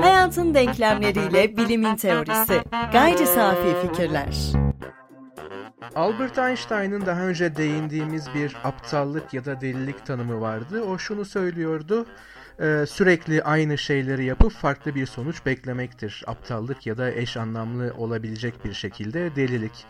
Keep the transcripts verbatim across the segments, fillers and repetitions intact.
Hayatın denklemleriyle bilimin teorisi. Gayri safi fikirler. Albert Einstein'ın daha önce değindiğimiz bir aptallık ya da delilik tanımı vardı. O şunu söylüyordu: sürekli aynı şeyleri yapıp farklı bir sonuç beklemektir. Aptallık ya da eş anlamlı olabilecek bir şekilde delilik.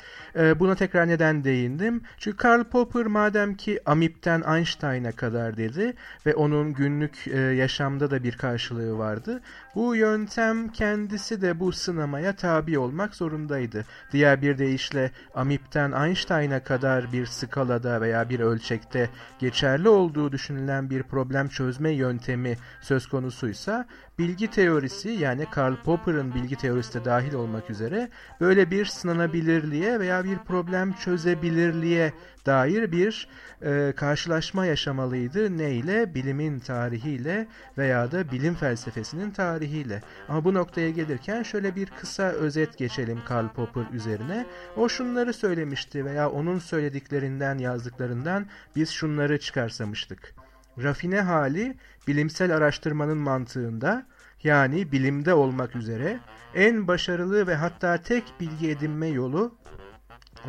Buna tekrar neden değindim? Çünkü Karl Popper madem ki amipten Einstein'a kadar dedi ve onun günlük yaşamda da bir karşılığı vardı. Bu yöntem kendisi de bu sınamaya tabi olmak zorundaydı. Diğer bir deyişle amipten Einstein'a kadar bir skalada veya bir ölçekte geçerli olduğu düşünülen bir problem çözme yöntemi söz konusuysa, bilgi teorisi, yani Karl Popper'ın bilgi teorisi de dahil olmak üzere, böyle bir sınanabilirliğe veya bir problem çözebilirliğe dair bir e, karşılaşma yaşamalıydı. Neyle? Bilimin tarihiyle veya da bilim felsefesinin tarihiyle. Ama bu noktaya gelirken şöyle bir kısa özet geçelim Karl Popper üzerine. O şunları söylemişti veya onun söylediklerinden, yazdıklarından biz şunları çıkarsamıştık. Rafine hali, bilimsel araştırmanın mantığında, yani bilimde olmak üzere, en başarılı ve hatta tek bilgi edinme yolu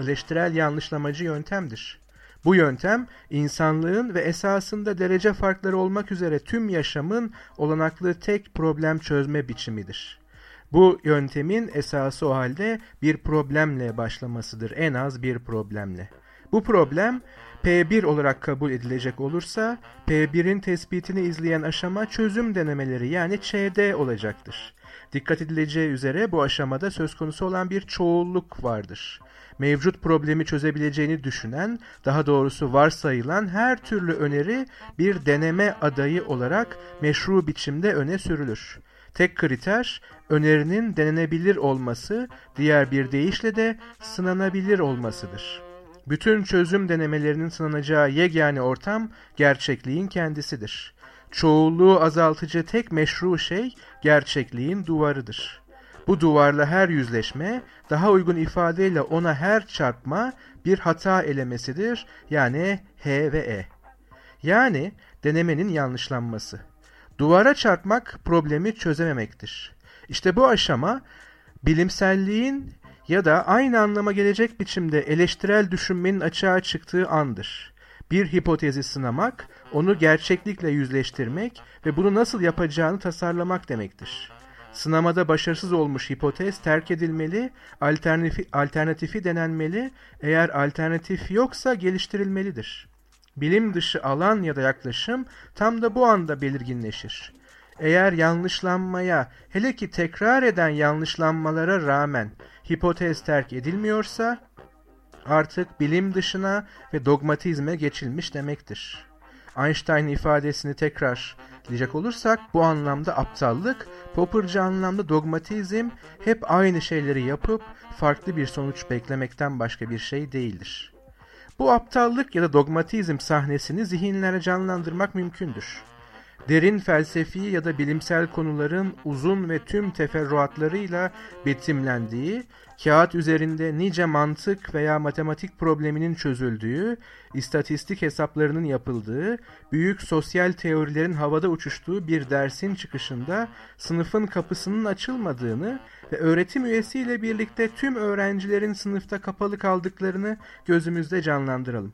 eleştirel yanlışlamacı yöntemdir. Bu yöntem, insanlığın ve esasında derece farkları olmak üzere tüm yaşamın olanaklı tek problem çözme biçimidir. Bu yöntemin esası o halde bir problemle başlamasıdır, en az bir problemle. Bu problem P bir olarak kabul edilecek olursa, P bir'in tespitini izleyen aşama çözüm denemeleri, yani Ç D olacaktır. Dikkat edileceği üzere bu aşamada söz konusu olan bir çoğulluk vardır. Mevcut problemi çözebileceğini düşünen, daha doğrusu varsayılan her türlü öneri bir deneme adayı olarak meşru biçimde öne sürülür. Tek kriter, önerinin denenebilir olması, diğer bir deyişle de sınanabilir olmasıdır. Bütün çözüm denemelerinin sınanacağı yegane ortam gerçekliğin kendisidir. Çoğulluğu azaltıcı tek meşru şey gerçekliğin duvarıdır. Bu duvarla her yüzleşme, daha uygun ifadeyle ona her çarpma bir hata elemesidir, yani H ve E. Yani denemenin yanlışlanması. Duvara çarpmak problemi çözememektir. İşte bu aşama bilimselliğin ya da aynı anlama gelecek biçimde eleştirel düşünmenin açığa çıktığı andır. Bir hipotezi sınamak, onu gerçeklikle yüzleştirmek ve bunu nasıl yapacağını tasarlamak demektir. Sınamada başarısız olmuş hipotez terk edilmeli, alternatifi, alternatifi denenmeli, eğer alternatif yoksa geliştirilmelidir. Bilim dışı alan ya da yaklaşım tam da bu anda belirginleşir. Eğer yanlışlanmaya, hele ki tekrar eden yanlışlanmalara rağmen hipotez terk edilmiyorsa, artık bilim dışına ve dogmatizme geçilmiş demektir. Einstein ifadesini tekrarlayacak olursak, bu anlamda aptallık, Popper'cı anlamda dogmatizm, hep aynı şeyleri yapıp farklı bir sonuç beklemekten başka bir şey değildir. Bu aptallık ya da dogmatizm sahnesini zihinlere canlandırmak mümkündür. Derin felsefi ya da bilimsel konuların uzun ve tüm teferruatlarıyla betimlendiği, kağıt üzerinde nice mantık veya matematik probleminin çözüldüğü, istatistik hesaplarının yapıldığı, büyük sosyal teorilerin havada uçuştuğu bir dersin çıkışında sınıfın kapısının açılmadığını ve öğretim üyesiyle birlikte tüm öğrencilerin sınıfta kapalı kaldıklarını gözümüzde canlandıralım.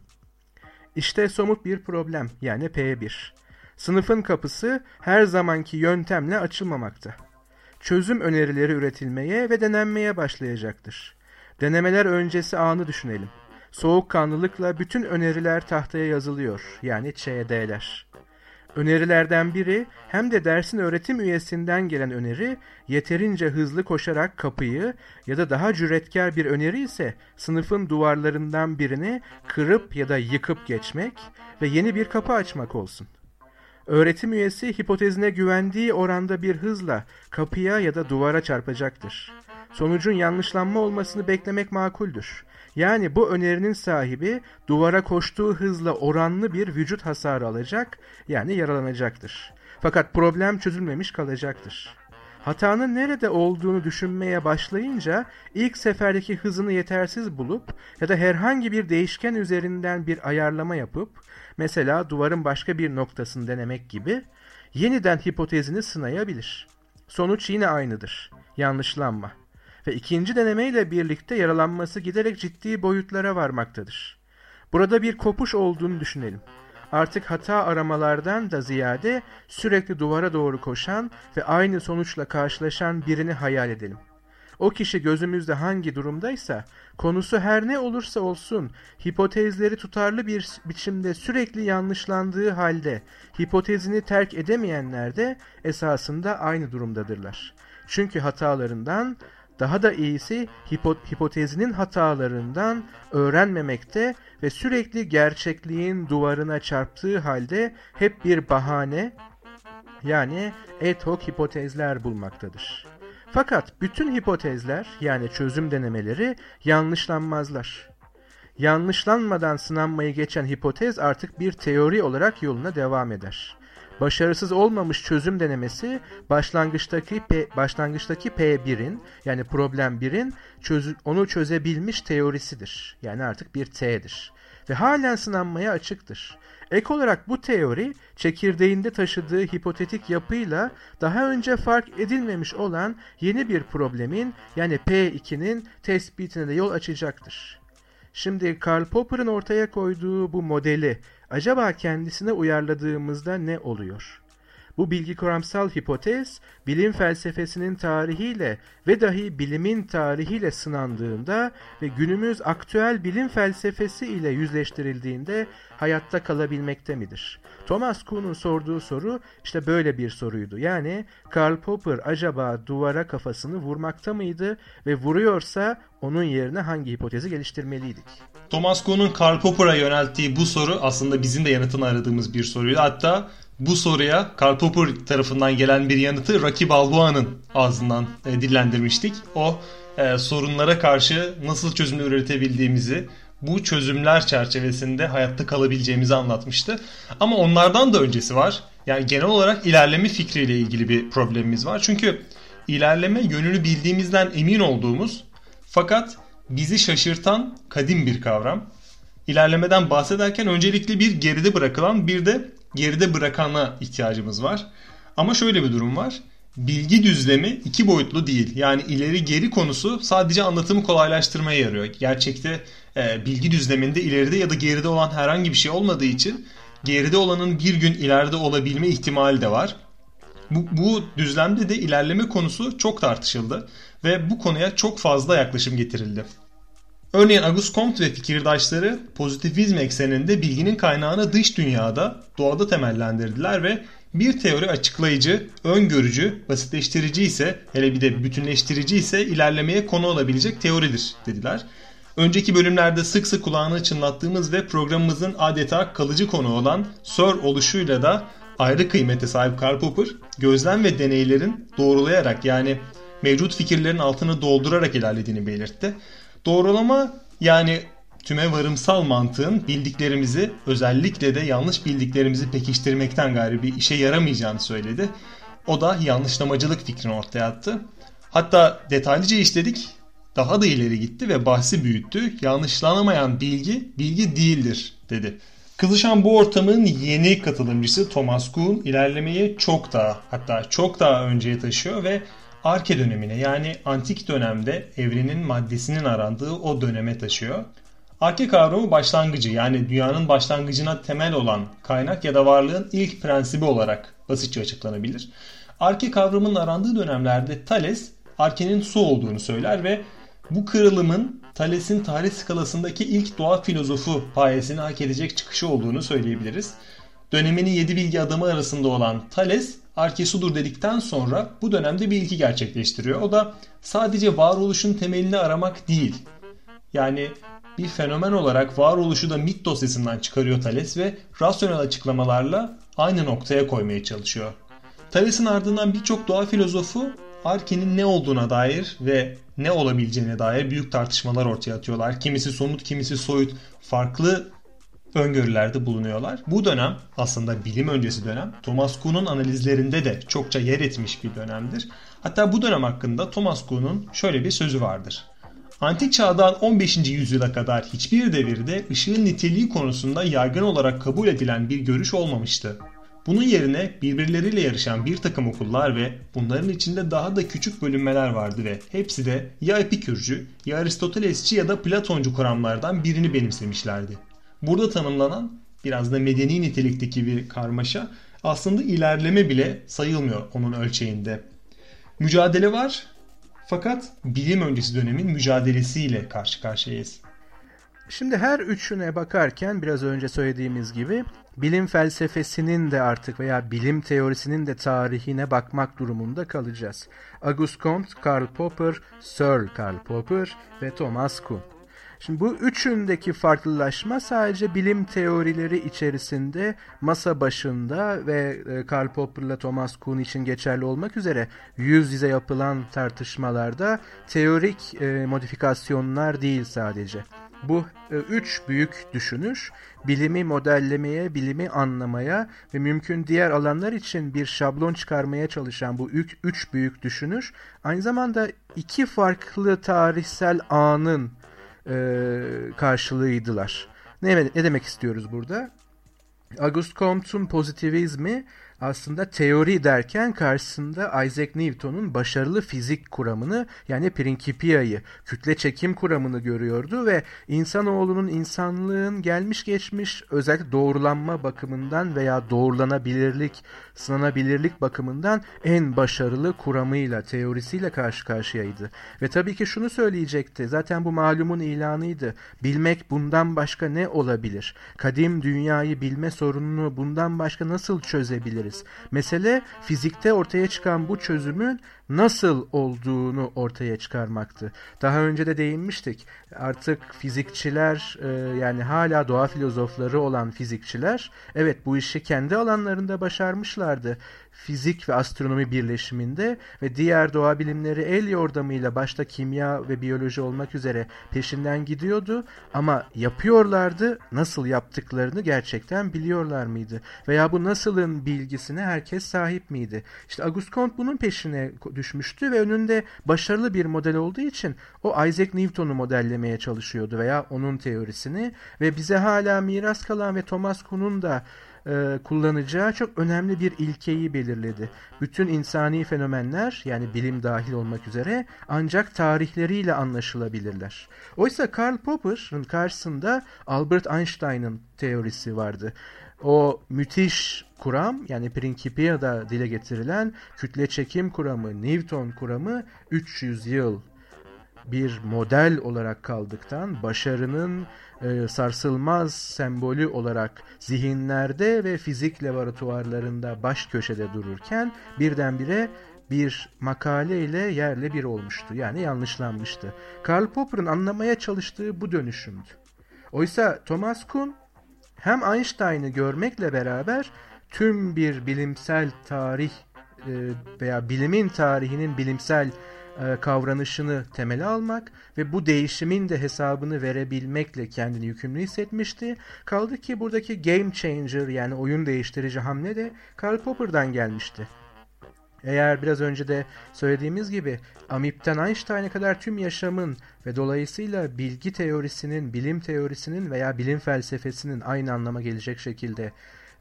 İşte somut bir problem, yani P bir. Sınıfın kapısı her zamanki yöntemle açılmamakta. Çözüm önerileri üretilmeye ve denenmeye başlayacaktır. Denemeler öncesi anı düşünelim. Soğukkanlılıkla bütün öneriler tahtaya yazılıyor, yani Ç D'ler. Önerilerden biri, hem de dersin öğretim üyesinden gelen öneri, yeterince hızlı koşarak kapıyı ya da daha cüretkar bir öneri ise sınıfın duvarlarından birini kırıp ya da yıkıp geçmek ve yeni bir kapı açmak olsun. Öğretim üyesi hipotezine güvendiği oranda bir hızla kapıya ya da duvara çarpacaktır. Sonucun yanlışlanma olmasını beklemek makuldür. Yani bu önerinin sahibi duvara koştuğu hızla oranlı bir vücut hasarı alacak, yani yaralanacaktır. Fakat problem çözülmemiş kalacaktır. Hatanın nerede olduğunu düşünmeye başlayınca ilk seferdeki hızını yetersiz bulup ya da herhangi bir değişken üzerinden bir ayarlama yapıp, mesela duvarın başka bir noktasını denemek gibi, yeniden hipotezini sınayabilir. Sonuç yine aynıdır: yanlışlanma. Ve ikinci denemeyle birlikte yaralanması giderek ciddi boyutlara varmaktadır. Burada bir kopuş olduğunu düşünelim. Artık hata aramalardan da ziyade sürekli duvara doğru koşan ve aynı sonuçla karşılaşan birini hayal edelim. O kişi gözümüzde hangi durumdaysa, konusu her ne olursa olsun hipotezleri tutarlı bir biçimde sürekli yanlışlandığı halde hipotezini terk edemeyenler de esasında aynı durumdadırlar. Çünkü hatalarından, daha da iyisi hipotezinin hatalarından öğrenmemekte ve sürekli gerçekliğin duvarına çarptığı halde hep bir bahane, yani ad hoc hipotezler bulmaktadır. Fakat bütün hipotezler, yani çözüm denemeleri, yanlışlanmazlar. Yanlışlanmadan sınanmayı geçen hipotez artık bir teori olarak yoluna devam eder. Başarısız olmamış çözüm denemesi başlangıçtaki P, başlangıçtaki P bir'in, yani problem birin çöz, onu çözebilmiş teorisidir. Yani artık bir T'dir. Ve halen sınanmaya açıktır. Ek olarak bu teori çekirdeğinde taşıdığı hipotetik yapıyla daha önce fark edilmemiş olan yeni bir problemin, yani P iki'nin tespitine de yol açacaktır. Şimdi Karl Popper'ın ortaya koyduğu bu modeli acaba kendisine uyarladığımızda ne oluyor? Bu bilgi kuramsal hipotez, bilim felsefesinin tarihiyle ve dahi bilimin tarihiyle sınandığında ve günümüz aktüel bilim felsefesi ile yüzleştirildiğinde hayatta kalabilmekte midir? Thomas Kuhn'un sorduğu soru işte böyle bir soruydu. Yani Karl Popper acaba duvara kafasını vurmakta mıydı ve vuruyorsa onun yerine hangi hipotezi geliştirmeliydik? Thomas Kuhn'un Karl Popper'a yönelttiği bu soru aslında bizim de yanıtını aradığımız bir soruydu. Hatta bu soruya Karl Popper tarafından gelen bir yanıtı Rocky Balboa'nın ağzından e, dillendirmiştik. O e, sorunlara karşı nasıl çözümler üretebildiğimizi, bu çözümler çerçevesinde hayatta kalabileceğimizi anlatmıştı. Ama onlardan da öncesi var. Yani genel olarak ilerleme fikriyle ilgili bir problemimiz var. Çünkü ilerleme yönünü bildiğimizden emin olduğumuz fakat bizi şaşırtan kadim bir kavram. İlerlemeden bahsederken öncelikle bir geride bırakılan, bir de geride bırakana ihtiyacımız var. Ama şöyle bir durum var. Bilgi düzlemi iki boyutlu değil. Yani ileri geri konusu sadece anlatımı kolaylaştırmaya yarıyor. Gerçekte e, bilgi düzleminde ileride ya da geride olan herhangi bir şey olmadığı için geride olanın bir gün ileride olabilme ihtimali de var. Bu, bu düzlemde de ilerleme konusu çok tartışıldı ve bu konuya çok fazla yaklaşım getirildi. Örneğin Auguste Comte ve fikirdaşları pozitivizm ekseninde bilginin kaynağını dış dünyada, doğada temellendirdiler ve bir teori açıklayıcı, öngörücü, basitleştirici ise, hele bir de bütünleştirici ise ilerlemeye konu olabilecek teoridir dediler. Önceki bölümlerde sık sık kulağını çınlattığımız ve programımızın adeta kalıcı konu olan Sir oluşuyla da ayrı kıymete sahip Karl Popper, gözlem ve deneylerin doğrulayarak, yani mevcut fikirlerin altını doldurarak ilerlediğini belirtti. Doğrulama, yani tüme varımsal mantığın bildiklerimizi, özellikle de yanlış bildiklerimizi pekiştirmekten gayri bir işe yaramayacağını söyledi. O da yanlışlamacılık fikrini ortaya attı. Hatta detaylıca işledik, daha da ileri gitti ve bahsi büyüttü. Yanlışlanamayan bilgi, bilgi değildir dedi. Kızışan bu ortamın yeni katılımcısı Thomas Kuhn ilerlemeyi çok daha, hatta çok daha önceye taşıyor ve Arke dönemine, yani antik dönemde evrenin maddesinin arandığı o döneme taşıyor. Arke kavramı başlangıcı, yani dünyanın başlangıcına temel olan kaynak ya da varlığın ilk prensibi olarak basitçe açıklanabilir. Arke kavramının arandığı dönemlerde Thales, Arke'nin su olduğunu söyler ve bu kırılımın Thales'in tarih skalasındaki ilk doğa filozofu payesini hak edecek çıkışı olduğunu söyleyebiliriz. Döneminin yedi bilgi adamı arasında olan Thales, Arke sudur dedikten sonra bu dönemde bir ilki gerçekleştiriyor. O da sadece varoluşun temelini aramak değil. Yani bir fenomen olarak varoluşu da mit dosyasından çıkarıyor Thales ve rasyonel açıklamalarla aynı noktaya koymaya çalışıyor. Thales'in ardından birçok doğa filozofu Arke'nin ne olduğuna dair ve ne olabileceğine dair büyük tartışmalar ortaya atıyorlar. Kimisi somut, kimisi soyut, farklı öngörülerde bulunuyorlar. Bu dönem aslında bilim öncesi dönem, Thomas Kuhn'un analizlerinde de çokça yer etmiş bir dönemdir. Hatta bu dönem hakkında Thomas Kuhn'un şöyle bir sözü vardır. Antik çağdan on beşinci yüzyıla kadar hiçbir devirde ışığın niteliği konusunda yaygın olarak kabul edilen bir görüş olmamıştı. Bunun yerine birbirleriyle yarışan bir takım okullar ve bunların içinde daha da küçük bölünmeler vardı ve hepsi de ya Epikürcü, ya Aristotelesçi ya da Platoncu kuramlardan birini benimsemişlerdi. Burada tanımlanan biraz da medeni nitelikteki bir karmaşa aslında ilerleme bile sayılmıyor onun ölçeğinde. Mücadele var fakat bilim öncesi dönemin mücadelesiyle karşı karşıyayız. Şimdi her üçüne bakarken biraz önce söylediğimiz gibi bilim felsefesinin de artık veya bilim teorisinin de tarihine bakmak durumunda kalacağız. Auguste Comte, Karl Popper, Sir Karl Popper ve Thomas Kuhn. Şimdi bu üçündeki farklılaşma sadece bilim teorileri içerisinde masa başında ve Karl Popper ile Thomas Kuhn için geçerli olmak üzere yüz yüze yapılan tartışmalarda teorik modifikasyonlar değil sadece. Bu üç büyük düşünür, bilimi modellemeye, bilimi anlamaya ve mümkün diğer alanlar için bir şablon çıkarmaya çalışan bu üç, üç büyük düşünür, aynı zamanda iki farklı tarihsel anın e, karşılığıydılar. Ne, ne demek istiyoruz burada? Auguste Comte'un pozitivizmi aslında teori derken karşısında Isaac Newton'un başarılı fizik kuramını yani Principia'yı, kütle çekim kuramını görüyordu ve insanoğlunun insanlığın gelmiş geçmiş özellikle doğrulanma bakımından veya doğrulanabilirlik, sınanabilirlik bakımından en başarılı kuramıyla, teorisiyle karşı karşıyaydı. Ve tabii ki şunu söyleyecekti, zaten bu malumun ilanıydı, bilmek bundan başka ne olabilir? Kadim dünyayı bilme sorununu bundan başka nasıl çözebiliriz? Mesele fizikte ortaya çıkan bu çözümün nasıl olduğunu ortaya çıkarmaktı. Daha önce de değinmiştik. Artık fizikçiler yani hala doğa filozofları olan fizikçiler evet bu işi kendi alanlarında başarmışlardı. Fizik ve astronomi birleşiminde ve diğer doğa bilimleri el yordamıyla başta kimya ve biyoloji olmak üzere peşinden gidiyordu ama yapıyorlardı, nasıl yaptıklarını gerçekten biliyorlar mıydı? Veya bu nasılın bilgisine herkes sahip miydi? İşte Auguste Comte bunun peşine düşmüştü ve önünde başarılı bir model olduğu için o Isaac Newton'u modellemeye çalışıyordu veya onun teorisini ve bize hala miras kalan ve Thomas Kuhn'un da kullanacağı çok önemli bir ilkeyi belirledi. Bütün insani fenomenler yani bilim dahil olmak üzere ancak tarihleriyle anlaşılabilirler. Oysa Karl Popper'ın karşısında Albert Einstein'ın teorisi vardı. O müthiş kuram yani Principia'da dile getirilen kütle çekim kuramı, Newton kuramı üç yüz yıl bir model olarak kaldıktan, başarının e, sarsılmaz sembolü olarak zihinlerde ve fizik laboratuvarlarında baş köşede dururken birdenbire bir makaleyle yerle bir olmuştu. Yani yanlışlanmıştı. Karl Popper'ın anlamaya çalıştığı bu dönüşümdü. Oysa Thomas Kuhn hem Einstein'ı görmekle beraber tüm bir bilimsel tarih e, veya bilimin tarihinin bilimsel kavranışını temele almak ve bu değişimin de hesabını verebilmekle kendini yükümlü hissetmişti. Kaldı ki buradaki game changer yani oyun değiştirici hamle de Karl Popper'dan gelmişti. Eğer biraz önce de söylediğimiz gibi Amip'ten Einstein'a kadar tüm yaşamın ve dolayısıyla bilgi teorisinin, bilim teorisinin veya bilim felsefesinin aynı anlama gelecek şekilde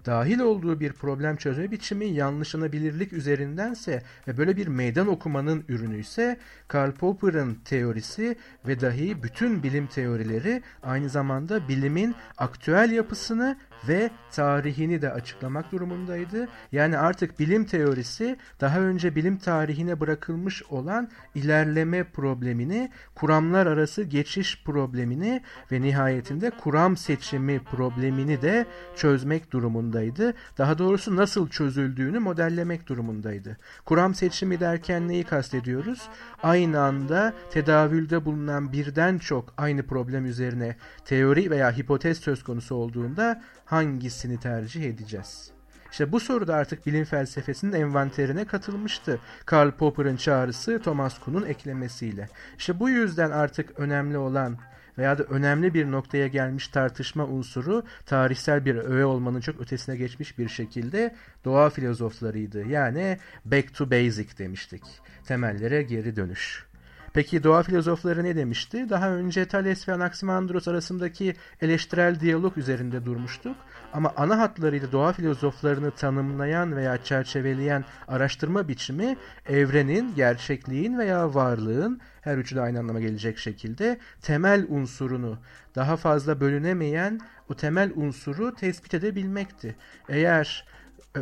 dahil olduğu bir problem çözme biçimi yanlışlanabilirlik üzerindense ve böyle bir meydan okumanın ürünü ise Karl Popper'ın teorisi ve dahi bütün bilim teorileri aynı zamanda bilimin aktüel yapısını ve tarihini de açıklamak durumundaydı. Yani artık bilim teorisi daha önce bilim tarihine bırakılmış olan ilerleme problemini, kuramlar arası geçiş problemini ve nihayetinde kuram seçimi problemini de çözmek durumundaydı. Daha doğrusu nasıl çözüldüğünü modellemek durumundaydı. Kuram seçimi derken neyi kastediyoruz? Aynı anda tedavülde bulunan birden çok aynı problem üzerine teori veya hipotez söz konusu olduğunda hangisini tercih edeceğiz? İşte bu soru da artık bilim felsefesinin envanterine katılmıştı. Karl Popper'ın çağrısı Thomas Kuhn'un eklemesiyle. İşte bu yüzden artık önemli olan veya da önemli bir noktaya gelmiş tartışma unsuru tarihsel bir öğe olmanın çok ötesine geçmiş bir şekilde doğa filozoflarıydı. Yani back to basic demiştik. Temellere geri dönüş. Peki doğa filozofları ne demişti? Daha önce Thales ve Anaximandros arasındaki eleştirel diyalog üzerinde durmuştuk. Ama ana hatlarıyla doğa filozoflarını tanımlayan veya çerçeveleyen araştırma biçimi evrenin, gerçekliğin veya varlığın, her üçü de aynı anlama gelecek şekilde, temel unsurunu, daha fazla bölünemeyen o temel unsuru tespit edebilmekti. Eğer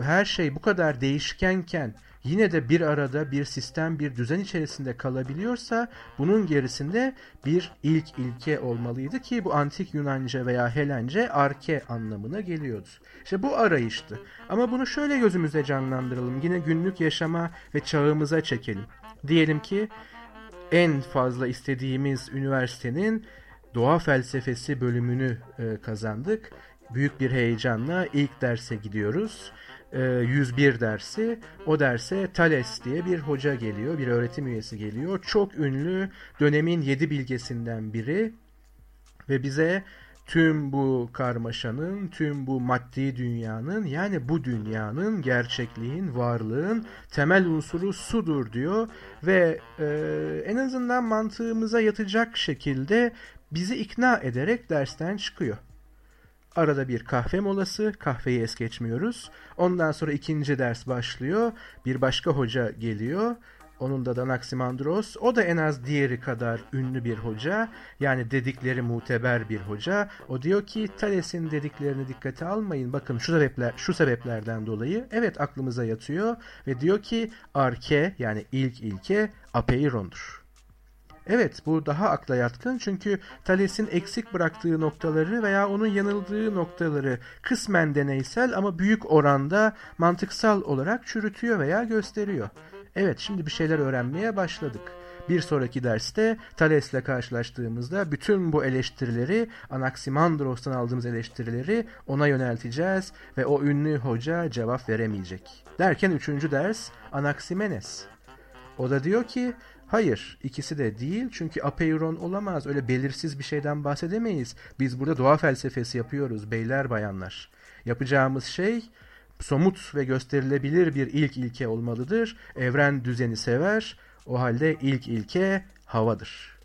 her şey bu kadar değişkenken yine de bir arada bir sistem, bir düzen içerisinde kalabiliyorsa bunun gerisinde bir ilk ilke olmalıydı ki bu antik Yunanca veya Helence arke anlamına geliyordu. İşte bu arayıştı. Ama bunu şöyle gözümüzde canlandıralım. Yine günlük yaşama ve çağımıza çekelim. Diyelim ki en fazla istediğimiz üniversitenin doğa felsefesi bölümünü kazandık. Büyük bir heyecanla ilk derse gidiyoruz. yüz bir dersi, o derse Thales diye bir hoca geliyor, bir öğretim üyesi geliyor. Çok ünlü, dönemin yedi bilgesinden biri ve bize tüm bu karmaşanın, tüm bu maddi dünyanın, yani bu dünyanın, gerçekliğin, varlığın temel unsuru sudur diyor ve e, en azından mantığımıza yatacak şekilde bizi ikna ederek dersten çıkıyor. Arada bir kahve molası, kahveyi es geçmiyoruz. Ondan sonra ikinci ders başlıyor. Bir başka hoca geliyor. Onun da Anaximandros. O da en az diğeri kadar ünlü bir hoca. Yani dedikleri muteber bir hoca. O diyor ki Thales'in dediklerini dikkate almayın. Bakın şu sebepler, şu sebeplerden dolayı evet aklımıza yatıyor. Ve diyor ki arke, yani ilk ilke apeirondur. Evet, bu daha akla yatkın çünkü Thales'in eksik bıraktığı noktaları veya onun yanıldığı noktaları kısmen deneysel ama büyük oranda mantıksal olarak çürütüyor veya gösteriyor. Evet, şimdi bir şeyler öğrenmeye başladık. Bir sonraki derste Thales'le karşılaştığımızda bütün bu eleştirileri, Anaximandros'tan aldığımız eleştirileri ona yönelteceğiz ve o ünlü hoca cevap veremeyecek. Derken üçüncü ders Anaximenes. O da diyor ki hayır, ikisi de değil çünkü apeiron olamaz, öyle belirsiz bir şeyden bahsedemeyiz. Biz burada doğa felsefesi yapıyoruz beyler bayanlar. Yapacağımız şey somut ve gösterilebilir bir ilk ilke olmalıdır. Evren düzeni sever, o halde ilk ilke havadır.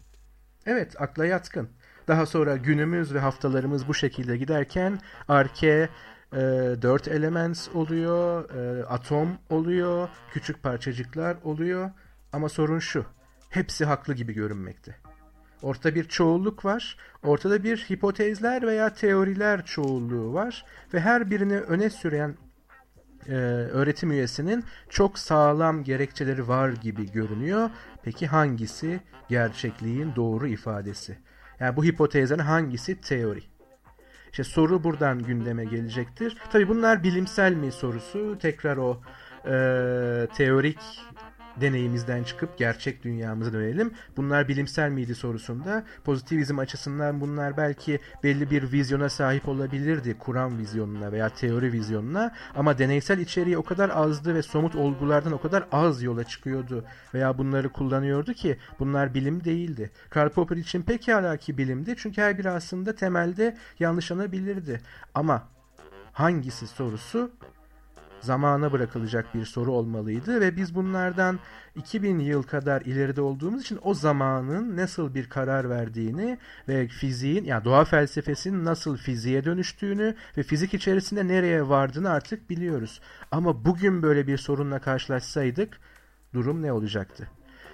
Evet, akla yatkın. Daha sonra günümüz ve haftalarımız bu şekilde giderken arke, E, dört element oluyor, e, atom oluyor, küçük parçacıklar oluyor. Ama sorun şu, hepsi haklı gibi görünmekte. Ortada bir çoğulluk var, ortada bir hipotezler veya teoriler çoğulluğu var ve her birini öne süren e, öğretim üyesinin çok sağlam gerekçeleri var gibi görünüyor. Peki hangisi gerçekliğin doğru ifadesi? Yani bu hipotezlerin hangisi teori? İşte soru buradan gündeme gelecektir. Tabii bunlar bilimsel mi sorusu, tekrar o e, teorik deneyimizden çıkıp gerçek dünyamıza dönelim. Bunlar bilimsel miydi sorusunda pozitivizm açısından bunlar belki belli bir vizyona sahip olabilirdi, kuram vizyonuna veya teori vizyonuna, ama deneysel içeriği o kadar azdı ve somut olgulardan o kadar az yola çıkıyordu veya bunları kullanıyordu ki bunlar bilim değildi. Karl Popper için pekala ki bilimdi çünkü her biri aslında temelde yanlışlanabilirdi, ama hangisi sorusu zamana bırakılacak bir soru olmalıydı ve biz bunlardan iki bin yıl kadar ileride olduğumuz için o zamanın nasıl bir karar verdiğini ve fiziğin, yani doğa felsefesinin nasıl fiziğe dönüştüğünü ve fizik içerisinde nereye vardığını artık biliyoruz. Ama bugün böyle bir sorunla karşılaşsaydık durum ne olacaktı?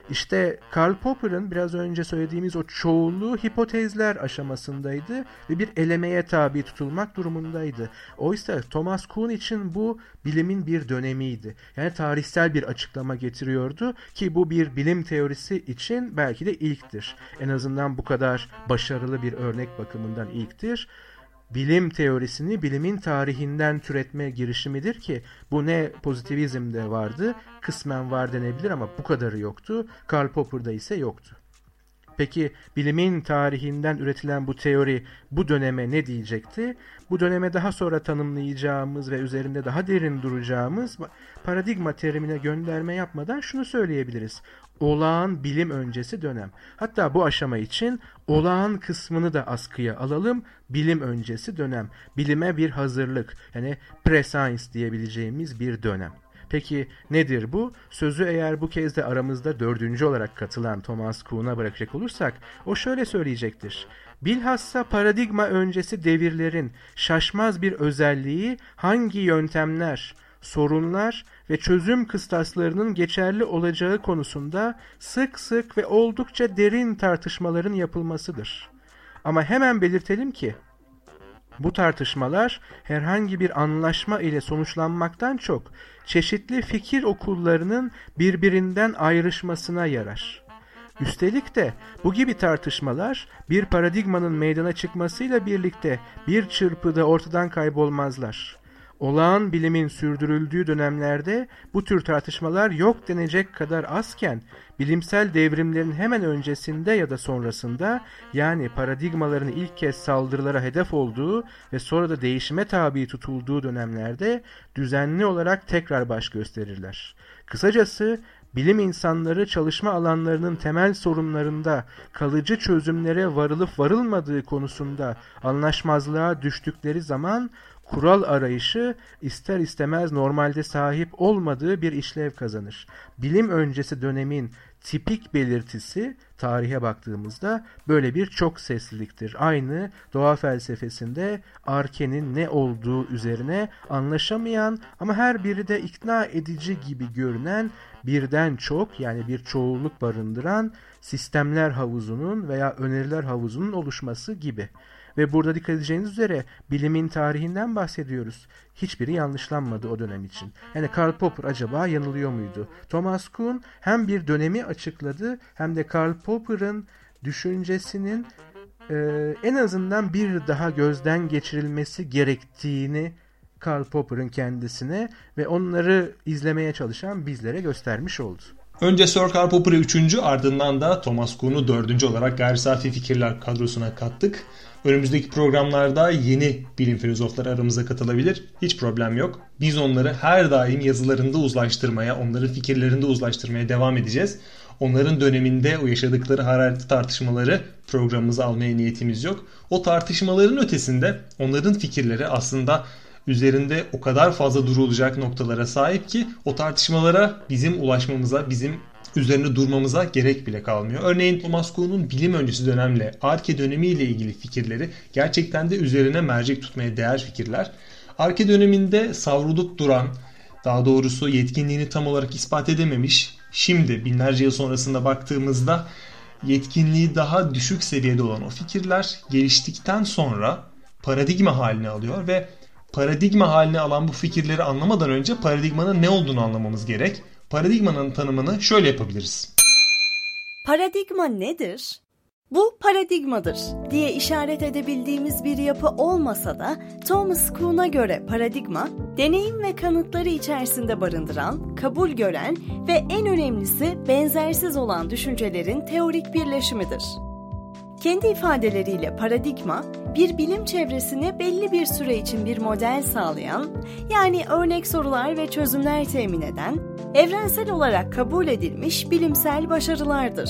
İşte Karl Popper'ın biraz önce söylediğimiz o çoğulluğu hipotezler aşamasındaydı ve bir elemeye tabi tutulmak durumundaydı. Oysa Thomas Kuhn için bu bilimin bir dönemiydi. Yani tarihsel bir açıklama getiriyordu ki bu bir bilim teorisi için belki de ilktir. En azından bu kadar başarılı bir örnek bakımından ilktir. Bilim teorisini bilimin tarihinden türetme girişimidir ki bu ne pozitivizmde vardı, kısmen var denebilir ama bu kadarı yoktu. Karl Popper'da ise yoktu. Peki bilimin tarihinden üretilen bu teori bu döneme ne diyecekti? Bu döneme daha sonra tanımlayacağımız ve üzerinde daha derin duracağımız paradigma terimine gönderme yapmadan şunu söyleyebiliriz. Olağan bilim öncesi dönem. Hatta bu aşama için olağan kısmını da askıya alalım. Bilim öncesi dönem. Bilime bir hazırlık, yani pre-science diyebileceğimiz bir dönem. Peki nedir bu? Sözü eğer bu kez de aramızda dördüncü olarak katılan Thomas Kuhn'a bırakacak olursak, o şöyle söyleyecektir. Bilhassa paradigma öncesi devirlerin şaşmaz bir özelliği hangi yöntemler, sorunlar ve çözüm kıstaslarının geçerli olacağı konusunda sık sık ve oldukça derin tartışmaların yapılmasıdır. Ama hemen belirtelim ki, bu tartışmalar herhangi bir anlaşma ile sonuçlanmaktan çok çeşitli fikir okullarının birbirinden ayrışmasına yarar. Üstelik de bu gibi tartışmalar bir paradigmanın meydana çıkmasıyla birlikte bir çırpıda ortadan kaybolmazlar. Olağan bilimin sürdürüldüğü dönemlerde bu tür tartışmalar yok denecek kadar azken, bilimsel devrimlerin hemen öncesinde ya da sonrasında, yani paradigmaların ilk kez saldırılara hedef olduğu ve sonra da değişime tabi tutulduğu dönemlerde düzenli olarak tekrar baş gösterirler. Kısacası, bilim insanları çalışma alanlarının temel sorunlarında kalıcı çözümlere varılıp varılmadığı konusunda anlaşmazlığa düştükleri zaman, kural arayışı ister istemez normalde sahip olmadığı bir işlev kazanır. Bilim öncesi dönemin tipik belirtisi tarihe baktığımızda böyle bir çok sesliliktir. Aynı doğa felsefesinde arkenin ne olduğu üzerine anlaşamayan ama her biri de ikna edici gibi görünen birden çok, yani bir çoğunluk barındıran sistemler havuzunun veya öneriler havuzunun oluşması gibi. Ve burada dikkat edeceğiniz üzere bilimin tarihinden bahsediyoruz. Hiçbiri yanlışlanmadı o dönem için. Yani Karl Popper acaba yanılıyor muydu? Thomas Kuhn hem bir dönemi açıkladı hem de Karl Popper'ın düşüncesinin e, en azından bir daha gözden geçirilmesi gerektiğini Karl Popper'ın kendisine ve onları izlemeye çalışan bizlere göstermiş oldu. Önce Sir Karl Popper'ı üçüncü, ardından da Thomas Kuhn'u dördüncü olarak gayri safi fikirler kadrosuna kattık. Önümüzdeki programlarda yeni bilim filozofları aramıza katılabilir. Hiç problem yok. Biz onları her daim yazılarında uzlaştırmaya, onların fikirlerinde uzlaştırmaya devam edeceğiz. Onların döneminde o yaşadıkları hararetli tartışmaları programımıza almaya niyetimiz yok. O tartışmaların ötesinde onların fikirleri aslında üzerinde o kadar fazla durulacak noktalara sahip ki o tartışmalara bizim ulaşmamıza, bizim üzerine durmamıza gerek bile kalmıyor. Örneğin Thomas Kuhn'un bilim öncesi dönemle Arke dönemiyle ilgili fikirleri gerçekten de üzerine mercek tutmaya değer fikirler. Arke döneminde savrulup duran, daha doğrusu yetkinliğini tam olarak ispat edememiş, şimdi binlerce yıl sonrasında baktığımızda yetkinliği daha düşük seviyede olan o fikirler geliştikten sonra paradigma haline alıyor ve paradigma haline alan bu fikirleri anlamadan önce paradigmanın ne olduğunu anlamamız gerek. Paradigmanın tanımını şöyle yapabiliriz. Paradigma nedir? Bu paradigmadır diye işaret edebildiğimiz bir yapı olmasa da Thomas Kuhn'a göre paradigma, deneyim ve kanıtları içerisinde barındıran, kabul gören ve en önemlisi benzersiz olan düşüncelerin teorik birleşimidir. Kendi ifadeleriyle paradigma, bir bilim çevresine belli bir süre için bir model sağlayan, yani örnek sorular ve çözümler temin eden, evrensel olarak kabul edilmiş bilimsel başarılardır.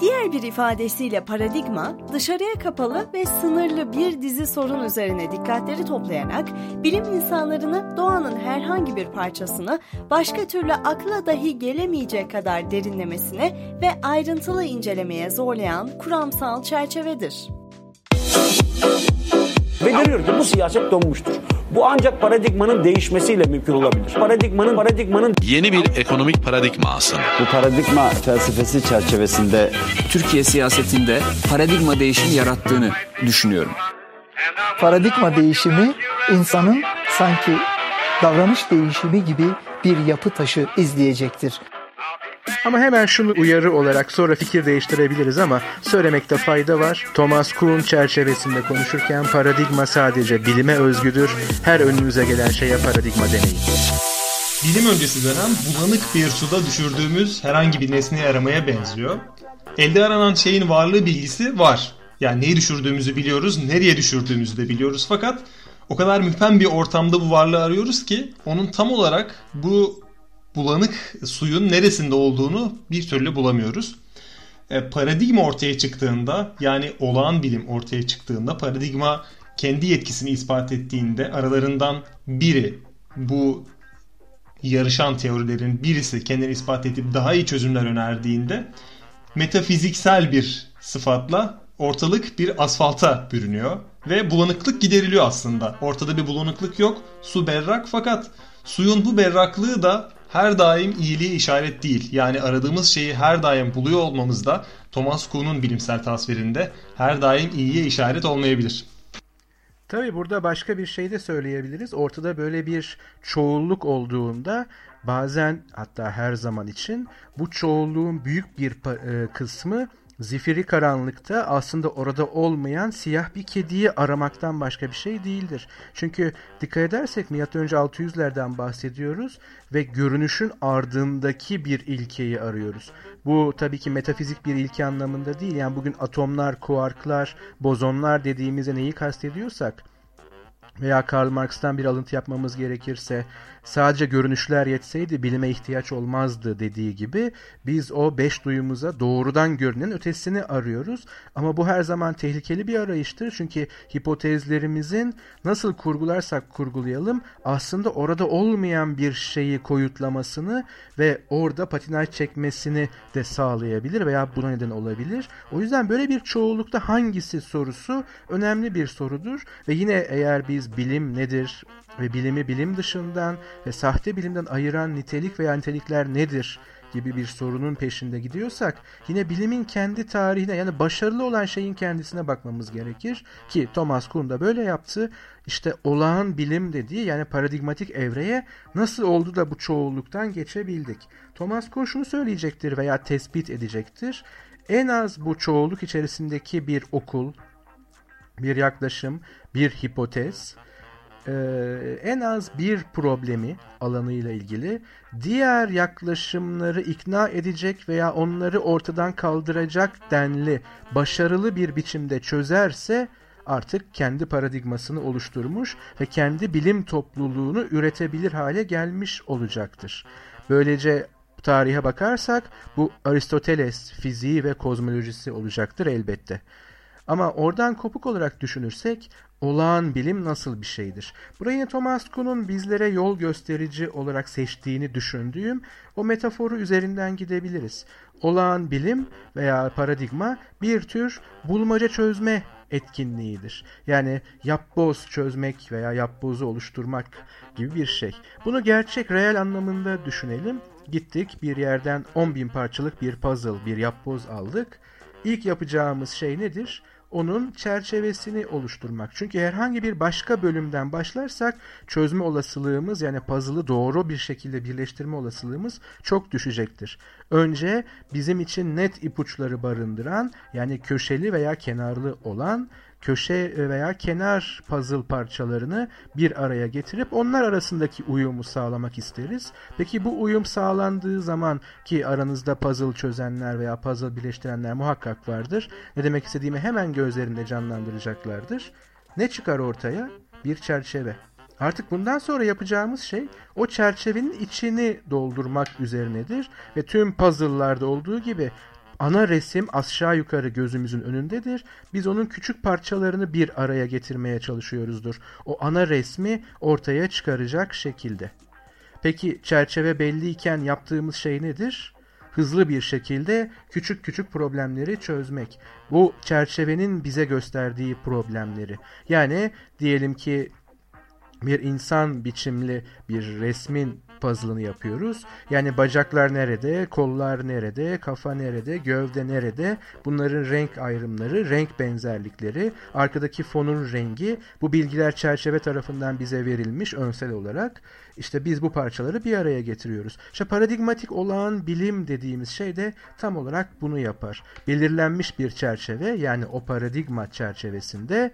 Diğer bir ifadesiyle paradigma, dışarıya kapalı ve sınırlı bir dizi sorun üzerine dikkatleri toplayarak bilim insanlarını doğanın herhangi bir parçasını başka türlü akla dahi gelemeyecek kadar derinlemesine ve ayrıntılı incelemeye zorlayan kuramsal çerçevedir. Ve görüyor ki bu siyaset donmuştur. Bu ancak paradigmanın değişmesiyle mümkün olabilir. Paradigmanın, paradigmanın... Yeni bir ekonomik paradigma aslında. Bu paradigma felsefesi çerçevesinde Türkiye siyasetinde paradigma değişimi yarattığını düşünüyorum. Paradigma değişimi insanın sanki davranış değişimi gibi bir yapı taşı izleyecektir. Ama hemen şunu uyarı olarak, sonra fikir değiştirebiliriz ama söylemekte fayda var. Thomas Kuhn çerçevesinde konuşurken paradigma sadece bilime özgüdür. Her önünüze gelen şeye paradigma demeyin. Bilim öncesi dönem bulanık bir suda düşürdüğümüz herhangi bir nesneye aramaya benziyor. Elde aranan şeyin varlığı bilgisi var. Yani neyi düşürdüğümüzü biliyoruz, nereye düşürdüğümüzü de biliyoruz. Fakat o kadar müphem bir ortamda bu varlığı arıyoruz ki onun tam olarak bu bulanık suyun neresinde olduğunu bir türlü bulamıyoruz. E, paradigma ortaya çıktığında, yani olağan bilim ortaya çıktığında, paradigma kendi yetkisini ispat ettiğinde aralarından biri, bu yarışan teorilerin birisi kendini ispat edip daha iyi çözümler önerdiğinde metafiziksel bir sıfatla ortalık bir asfalta bürünüyor ve bulanıklık gideriliyor aslında. Ortada bir bulanıklık yok, su berrak, fakat suyun bu berraklığı da her daim iyiliğe işaret değil. Yani aradığımız şeyi her daim buluyor olmamız da Thomas Kuhn'un bilimsel tasvirinde her daim iyiye işaret olmayabilir. Tabii burada başka bir şey de söyleyebiliriz. Ortada böyle bir çoğulluk olduğunda bazen, hatta her zaman için, bu çoğulluğun büyük bir kısmı zifiri karanlıkta aslında orada olmayan siyah bir kediyi aramaktan başka bir şey değildir. Çünkü dikkat edersek milattan önce altı yüzlerden bahsediyoruz ve görünüşün ardındaki bir ilkeyi arıyoruz. Bu tabii ki metafizik bir ilke anlamında değil. Yani bugün atomlar, kuarklar, bozonlar dediğimizde neyi kastediyorsak veya Karl Marx'tan bir alıntı yapmamız gerekirse sadece görünüşler yetseydi bilime ihtiyaç olmazdı dediği gibi biz o beş duyumuza doğrudan görünen ötesini arıyoruz. Ama bu her zaman tehlikeli bir arayıştır. Çünkü hipotezlerimizin, nasıl kurgularsak kurgulayalım, aslında orada olmayan bir şeyi koyutlamasını ve orada patinaj çekmesini de sağlayabilir veya buna neden olabilir. O yüzden böyle bir çoğunlukta hangisi sorusu önemli bir sorudur ve yine eğer biz bilim nedir ve bilimi bilim dışından ve sahte bilimden ayıran nitelik veya nitelikler nedir gibi bir sorunun peşinde gidiyorsak yine bilimin kendi tarihine, yani başarılı olan şeyin kendisine bakmamız gerekir ki Thomas Kuhn da böyle yaptı. İşte olağan bilim dediği, yani paradigmatik evreye nasıl oldu da bu çoğulluktan geçebildik? Thomas Kuhn şunu söyleyecektir veya tespit edecektir: en az bu çoğulluk içerisindeki bir okul, bir yaklaşım, bir hipotez, e, en az bir problemi alanıyla ilgili diğer yaklaşımları ikna edecek veya onları ortadan kaldıracak denli başarılı bir biçimde çözerse artık kendi paradigmasını oluşturmuş ve kendi bilim topluluğunu üretebilir hale gelmiş olacaktır. Böylece tarihe bakarsak bu Aristoteles fiziği ve kozmolojisi olacaktır elbette. Ama oradan kopuk olarak düşünürsek olağan bilim nasıl bir şeydir? Burayı Thomas Kuhn'un bizlere yol gösterici olarak seçtiğini düşündüğüm o metaforu üzerinden gidebiliriz. Olağan bilim veya paradigma bir tür bulmaca çözme etkinliğidir. Yani yapboz çözmek veya yapbozu oluşturmak gibi bir şey. Bunu gerçek, reel anlamında düşünelim. Gittik bir yerden on bin parçalık bir puzzle, bir yapboz aldık. İlk yapacağımız şey nedir? Onun çerçevesini oluşturmak. Çünkü herhangi bir başka bölümden başlarsak çözme olasılığımız, yani puzzle'ı doğru bir şekilde birleştirme olasılığımız çok düşecektir. Önce bizim için net ipuçları barındıran, yani köşeli veya kenarlı olan, köşe veya kenar puzzle parçalarını bir araya getirip onlar arasındaki uyumu sağlamak isteriz. Peki bu uyum sağlandığı zaman, ki aranızda puzzle çözenler veya puzzle birleştirenler muhakkak vardır, ne demek istediğimi hemen gözlerinde canlandıracaklardır. Ne çıkar ortaya? Bir çerçeve. Artık bundan sonra yapacağımız şey o çerçevenin içini doldurmak üzerinedir ve tüm puzzle'larda olduğu gibi ana resim aşağı yukarı gözümüzün önündedir. Biz onun küçük parçalarını bir araya getirmeye çalışıyoruzdur. O ana resmi ortaya çıkaracak şekilde. Peki çerçeve belliyken yaptığımız şey nedir? Hızlı bir şekilde küçük küçük problemleri çözmek. Bu çerçevenin bize gösterdiği problemleri. Yani diyelim ki bir insan biçimli bir resmin puzzle'ını yapıyoruz. Yani bacaklar nerede, kollar nerede, kafa nerede, gövde nerede, bunların renk ayrımları, renk benzerlikleri, arkadaki fonun rengi, bu bilgiler çerçeve tarafından bize verilmiş önsel olarak. İşte biz bu parçaları bir araya getiriyoruz. İşte paradigmatik olağan bilim dediğimiz şey de tam olarak bunu yapar. Belirlenmiş bir çerçeve, yani o paradigma çerçevesinde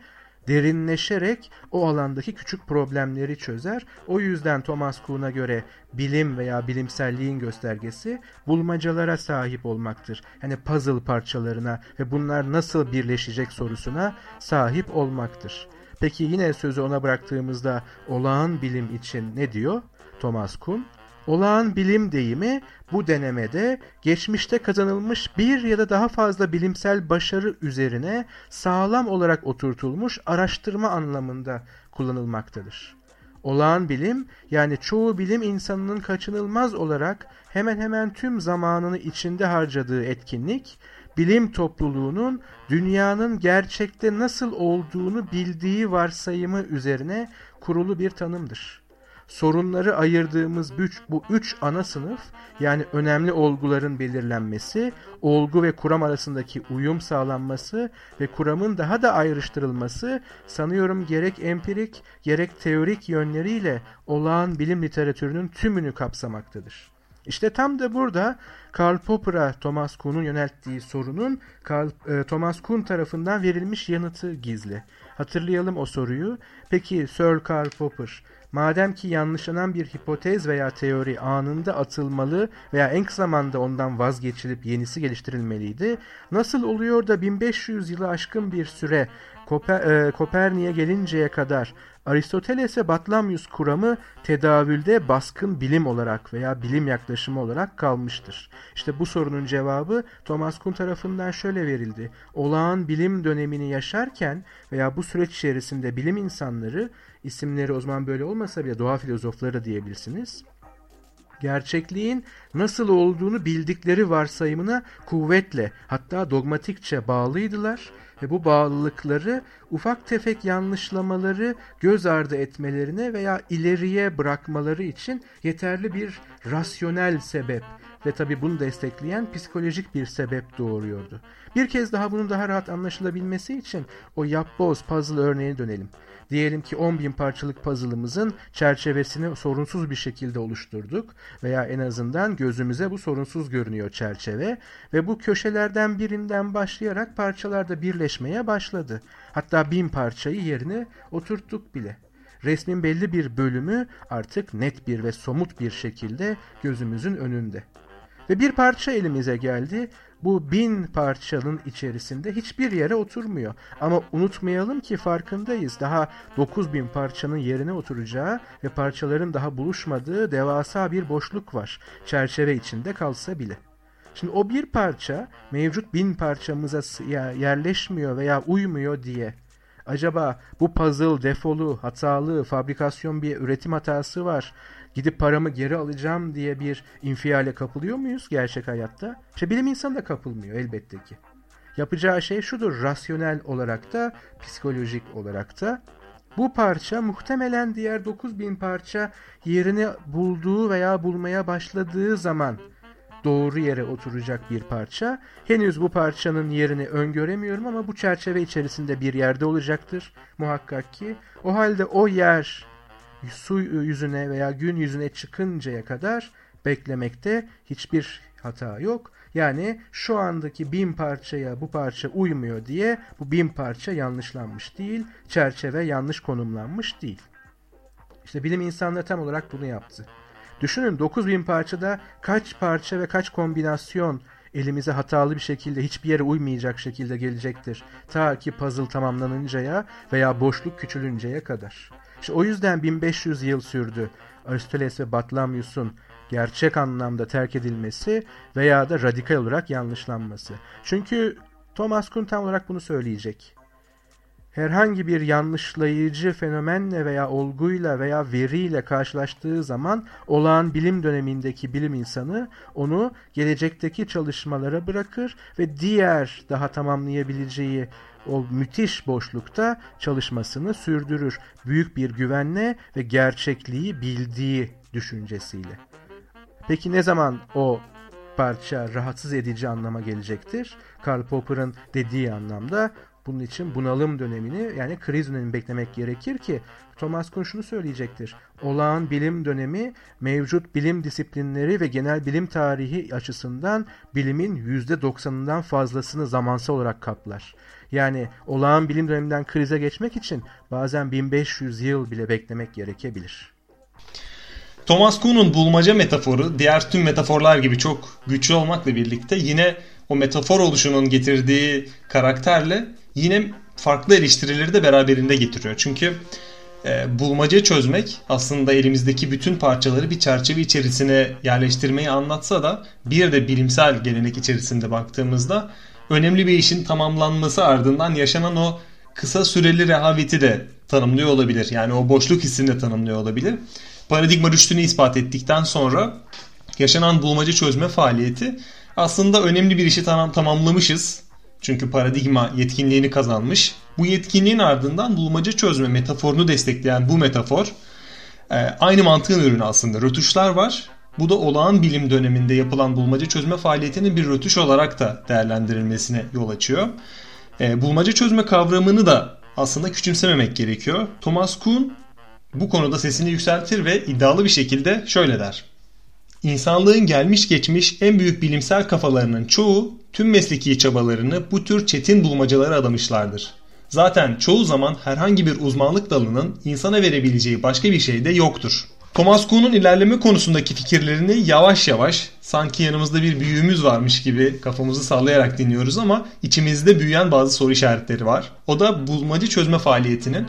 derinleşerek o alandaki küçük problemleri çözer. O yüzden Thomas Kuhn'a göre bilim veya bilimselliğin göstergesi bulmacalara sahip olmaktır. Yani puzzle parçalarına ve bunlar nasıl birleşecek sorusuna sahip olmaktır. Peki yine sözü ona bıraktığımızda olağan bilim için ne diyor Thomas Kuhn? Olağan bilim deyimi bu denemede geçmişte kazanılmış bir ya da daha fazla bilimsel başarı üzerine sağlam olarak oturtulmuş araştırma anlamında kullanılmaktadır. Olağan bilim, yani çoğu bilim insanının kaçınılmaz olarak hemen hemen tüm zamanını içinde harcadığı etkinlik, bilim topluluğunun dünyanın gerçekte nasıl olduğunu bildiği varsayımı üzerine kurulu bir tanımdır. Sorunları ayırdığımız bu üç ana sınıf, yani önemli olguların belirlenmesi, olgu ve kuram arasındaki uyum sağlanması ve kuramın daha da ayrıştırılması, sanıyorum gerek empirik gerek teorik yönleriyle olağan bilim literatürünün tümünü kapsamaktadır. İşte tam da burada Karl Popper'a Thomas Kuhn'un yönelttiği sorunun Karl, e, Thomas Kuhn tarafından verilmiş yanıtı gizli. Hatırlayalım o soruyu. Peki Sir Karl Popper, madem ki yanlışlanan bir hipotez veya teori anında atılmalı veya en kısa zamanda ondan vazgeçilip yenisi geliştirilmeliydi, nasıl oluyor da bin beş yüz yılı aşkın bir süre Koper, e, Kopernik'e gelinceye kadar Aristoteles'e Batlamyus kuramı tedavülde baskın bilim olarak veya bilim yaklaşımı olarak kalmıştır? İşte bu sorunun cevabı Thomas Kuhn tarafından şöyle verildi. Olağan bilim dönemini yaşarken veya bu süreç içerisinde bilim insanları, isimleri o zaman böyle olmasa bile doğa filozofları da diyebilirsiniz, gerçekliğin nasıl olduğunu bildikleri varsayımına kuvvetle, hatta dogmatikçe bağlıydılar ve bu bağlılıkları ufak tefek yanlışlamaları göz ardı etmelerine veya ileriye bırakmaları için yeterli bir rasyonel sebep ve tabii bunu destekleyen psikolojik bir sebep doğuruyordu. Bir kez daha bunun daha rahat anlaşılabilmesi için o yapboz puzzle örneğine dönelim. Diyelim ki on bin parçalık puzzle'ımızın çerçevesini sorunsuz bir şekilde oluşturduk veya en azından gözümüze bu sorunsuz görünüyor çerçeve ve bu köşelerden birinden başlayarak parçalarda birleşmeye başladı. Hatta bin parçayı yerine oturttuk bile. Resmin belli bir bölümü artık net bir ve somut bir şekilde gözümüzün önünde. Ve bir parça elimize geldi. Bu bin parçanın içerisinde hiçbir yere oturmuyor. Ama unutmayalım ki farkındayız. Daha dokuz bin parçanın yerine oturacağı ve parçaların daha buluşmadığı devasa bir boşluk var. Çerçeve içinde kalsa bile. Şimdi o bir parça mevcut bin parçamıza yerleşmiyor veya uymuyor diye, acaba bu puzzle defolu, hatalı, fabrikasyon bir üretim hatası var, gidip paramı geri alacağım diye bir infiale kapılıyor muyuz gerçek hayatta? İşte bilim insanı da kapılmıyor elbette ki. Yapacağı şey şudur, rasyonel olarak da, psikolojik olarak da. Bu parça muhtemelen diğer dokuz bin parça yerini bulduğu veya bulmaya başladığı zaman doğru yere oturacak bir parça. Henüz bu parçanın yerini öngöremiyorum ama bu çerçeve içerisinde bir yerde olacaktır muhakkak ki. O halde o yer su yüzüne veya gün yüzüne çıkıncaya kadar beklemekte hiçbir hata yok. Yani şu andaki bin parçaya bu parça uymuyor diye bu bin parça yanlışlanmış değil, çerçeve yanlış konumlanmış değil. İşte bilim insanları tam olarak bunu yaptı. Düşünün, dokuz bin parçada kaç parça ve kaç kombinasyon elimize hatalı bir şekilde, hiçbir yere uymayacak şekilde gelecektir. Ta ki puzzle tamamlanıncaya veya boşluk küçülünceye kadar. İşte o yüzden bin beş yüz yıl sürdü Aristoteles ve Batlamyus'un gerçek anlamda terk edilmesi veya da radikal olarak yanlışlanması. Çünkü Thomas Kuhn tam olarak bunu söyleyecek. Herhangi bir yanlışlayıcı fenomenle veya olguyla veya veriyle karşılaştığı zaman olağan bilim dönemindeki bilim insanı onu gelecekteki çalışmalara bırakır ve diğer daha tamamlayabileceği o müthiş boşlukta çalışmasını sürdürür. Büyük bir güvenle ve gerçekliği bildiği düşüncesiyle. Peki ne zaman o parça rahatsız edici anlama gelecektir? Karl Popper'ın dediği anlamda. Bunun için bunalım dönemini, yani kriz dönemini beklemek gerekir ki Thomas Kuhn şunu söyleyecektir. Olağan bilim dönemi mevcut bilim disiplinleri ve genel bilim tarihi açısından bilimin yüzde doksanından fazlasını zamansal olarak kaplar. Yani olağan bilim döneminden krize geçmek için bazen bin beş yüz yıl bile beklemek gerekebilir. Thomas Kuhn'un bulmaca metaforu diğer tüm metaforlar gibi çok güçlü olmakla birlikte yine o metafor oluşunun getirdiği karakterle yine farklı eleştirileri de beraberinde getiriyor. Çünkü e, bulmaca çözmek aslında elimizdeki bütün parçaları bir çerçeve içerisine yerleştirmeyi anlatsa da bir de bilimsel gelenek içerisinde baktığımızda önemli bir işin tamamlanması ardından yaşanan o kısa süreli rehaveti de tanımlıyor olabilir. Yani o boşluk hissini de tanımlıyor olabilir. Paradigma rüştünü ispat ettikten sonra yaşanan bulmaca çözme faaliyeti aslında önemli bir işi tam, tamamlamışız. Çünkü paradigma yetkinliğini kazanmış. Bu yetkinliğin ardından bulmaca çözme metaforunu destekleyen bu metafor aynı mantığın ürünü aslında. Rötuşlar var. Bu da olağan bilim döneminde yapılan bulmaca çözme faaliyetinin bir rötuş olarak da değerlendirilmesine yol açıyor. Bulmaca çözme kavramını da aslında küçümsememek gerekiyor. Thomas Kuhn bu konuda sesini yükseltir ve iddialı bir şekilde şöyle der. İnsanlığın gelmiş geçmiş en büyük bilimsel kafalarının çoğu tüm mesleki çabalarını bu tür çetin bulmacalara adamışlardır. Zaten çoğu zaman herhangi bir uzmanlık dalının insana verebileceği başka bir şey de yoktur. Thomas Kuhn'un ilerleme konusundaki fikirlerini yavaş yavaş sanki yanımızda bir büyüğümüz varmış gibi kafamızı sallayarak dinliyoruz ama içimizde büyüyen bazı soru işaretleri var. O da bulmaca çözme faaliyetinin